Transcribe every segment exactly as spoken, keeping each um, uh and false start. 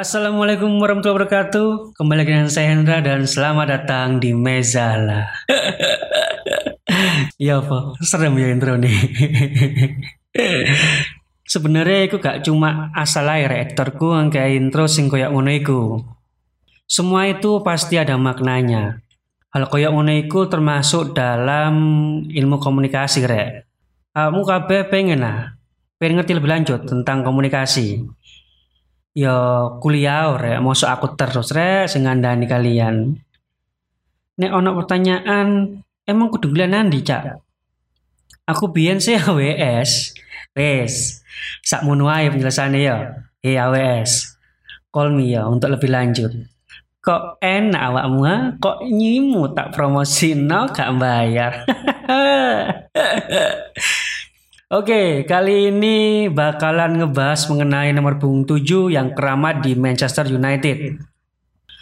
Assalamualaikum warahmatullahi wabarakatuh. Kembali lagi dengan saya Hendra dan selamat datang di Mezala. Ya apa? Serem ya intro nih. Sebenarnya aku gak cuma asal air aktorku kayak intro sing koyak ngono iku. Semua itu pasti ada maknanya. Hal koyak ngono iku termasuk dalam ilmu komunikasi rek. Kamu kabeh pengen lah, pengen ngerti lebih lanjut tentang komunikasi. Ya kuliah rek, mosok aku terus rek sing ngandani kalian. Nek ono pertanyaan, emang kudu nglanan ndi, Cak? Aku biyen sih A W S. Wes, sakmono ae penjelasane ya. Eh A W S. Call me ya untuk lebih lanjut. Kok enak awakmu, ha? Kok nyimu tak promosino gak bayar. Oke, kali ini bakalan ngebahas mengenai nomor punggung tujuh yang keramat di Manchester United.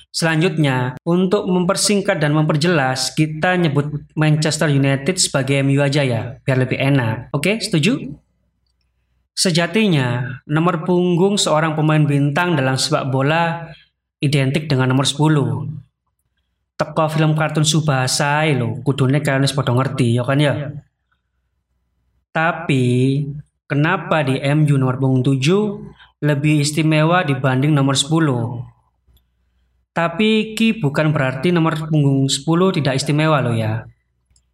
Selanjutnya, untuk mempersingkat dan memperjelas, kita nyebut Manchester United sebagai M U aja ya, biar lebih enak. Oke, setuju? Sejatinya, nomor punggung seorang pemain bintang dalam sepak bola identik dengan nomor sepuluh. Teko film kartun Subasa lho, kudune kalian padha ngerti, ya kan ya? Tapi, kenapa di M U nomor punggung tujuh lebih istimewa dibanding nomor sepuluh? Tapi, ki bukan berarti nomor punggung sepuluh tidak istimewa loh ya.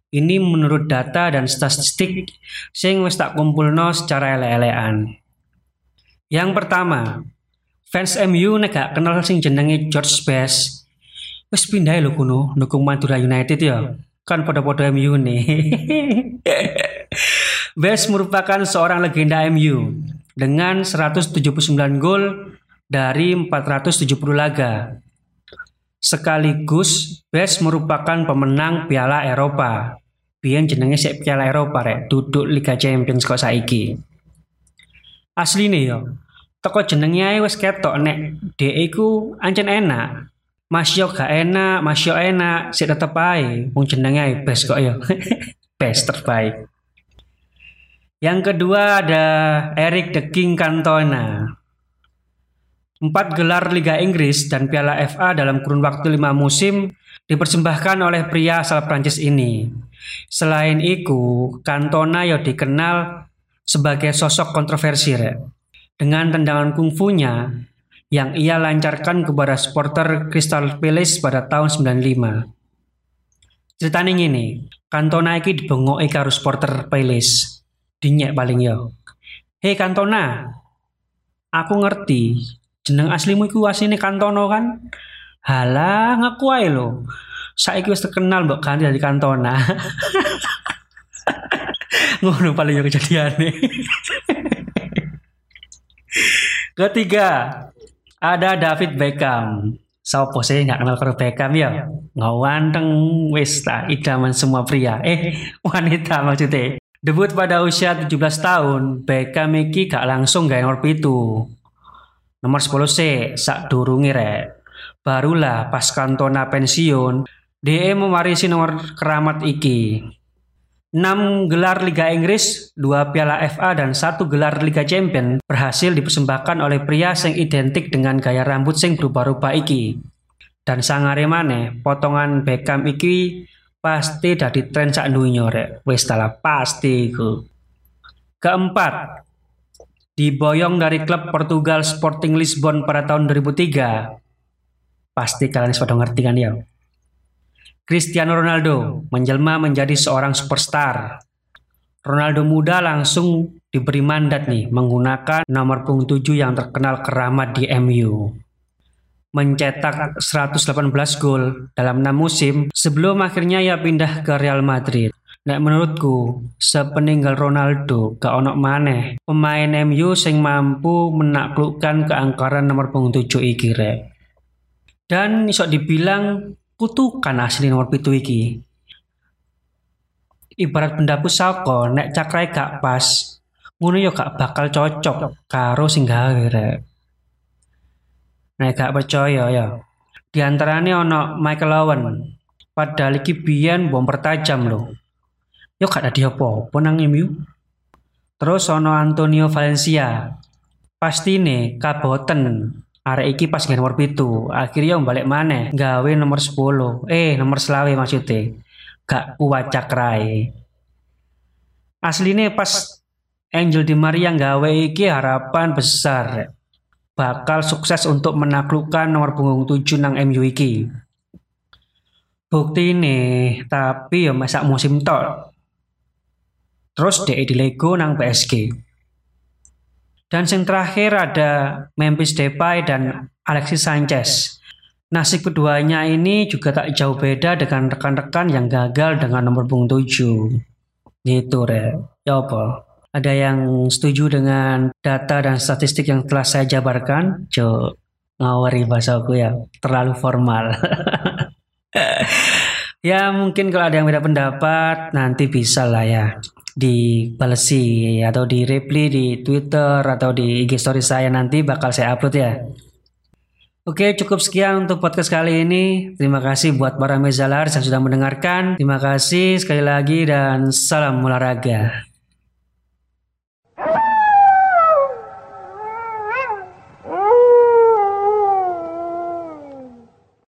Ini menurut data dan statistik sing wis tak kumpulno secara ele-elean. Yang pertama, fans M U nek gak kenal sing jenenge George Best, wis pindah lho kuno dukung Madura United ya. Kan podo-podo M U nih. Best merupakan seorang legenda M U dengan seratus tujuh puluh sembilan gol dari empat ratus tujuh puluh laga. Sekaligus Best merupakan pemenang Piala Eropa. Biyen jenenge sik Piala Eropa rek, duduk Liga Champions kok saiki. Asline yo, teko jenenge ae wis ketok nek dhek iku ancen enak. Mas yo gak enak, mas yo enak, sik tetep ae wong jenenge ae Best kok yo. Best terbaik. Yang kedua ada Eric the King Cantona. Empat gelar Liga Inggris dan Piala F A dalam kurun waktu lima musim dipersembahkan oleh pria asal Prancis ini. Selain itu, Cantona ya dikenal sebagai sosok kontroversi rek. Dengan tendangan kungfunya yang ia lancarkan kepada supporter Crystal Palace pada tahun sembilan puluh lima. Ceritanya ini, Cantona iki dibengoki karo supporter Palace. Dinyek paling yo. Hei Cantona, aku ngerti jeneng aslimu iku asline Cantona kan? Halah ngaku ae lho. Saiki wis terkenal mbok ganti dari Cantona. Ngono paling yo kejadiane. Ketiga, ada David Beckham. Sopo sih nggak kenal karo Beckham ya? Ngawanteng wis ta idaman semua pria. Eh, wanita maksudnya. Debut pada usia tujuh belas tahun, Beckham iki gak langsung gawe nomor pitu. Nomor sepuluh C, sak durungi rek. Barulah pas Cantona pensiun, D E mewarisi nomor keramat iki. enam gelar Liga Inggris, dua Piala F A dan satu gelar Liga Champion berhasil dipersembahkan oleh pria sing identik dengan gaya rambut sing berubah-ubah iki. Dan sangare maneh, potongan Beckham iki pasti dari tren sak dunya rek, wis talah pasti iku. Keempat, diboyong dari klub Portugal Sporting Lisbon pada tahun dua ribu tiga. Pasti kalian sudah ngerti kan ya. Cristiano Ronaldo menjelma menjadi seorang superstar. Ronaldo muda langsung diberi mandat nih menggunakan nomor punggung tujuh yang terkenal keramat di M U. Mencetak seratus delapan belas gol dalam enam musim sebelum akhirnya ia pindah ke Real Madrid. Nek menurutku, sepeninggal Ronaldo gak ono maneh pemain M U sing mampu menaklukkan keangkaran nomor punggung tujuh iki rek. Dan iso dibilang kutukan asli nomor pitu iki. Ibarat pendapus salko nek cakrae gak pas, ngono yo gak bakal cocok karo sing gawe rek. Nah, gak percaya ya. Di antaranya ono Michael Owen. Padahal iki biyen bomber tajam loh. Yo gak ada apa-apa nang M U. Terus ono Antonio Valencia. Pastine kaboten Arek iki pas gen war pitu, akhirnya balik maneh gawe nomor sepuluh. Eh, nomor selawe maksudnya. Gak uwacak rae. Asline pas Angel Di Maria gawe iki harapan besar bakal sukses untuk menaklukkan nomor punggung tujuh nang M U iki. Bukti ini, tapi ya masak musim tok. Terus D E dilego nang P S G. Dan yang terakhir ada Memphis Depay dan Alexis Sanchez. Nasib keduanya ini juga tak jauh beda dengan rekan-rekan yang gagal dengan nomor punggung tujuh. Gitu, Re. Ya apa? Ada yang setuju dengan data dan statistik yang telah saya jabarkan? Jo, ngawari bahasaku ya. Terlalu formal. Ya, mungkin kalau ada yang beda pendapat, nanti bisa lah ya. Dibalesi atau di reply di Twitter atau di I G story saya, nanti bakal saya upload ya. Oke, cukup sekian untuk podcast kali ini. Terima kasih buat para Mezalars yang sudah mendengarkan. Terima kasih sekali lagi dan salam olahraga.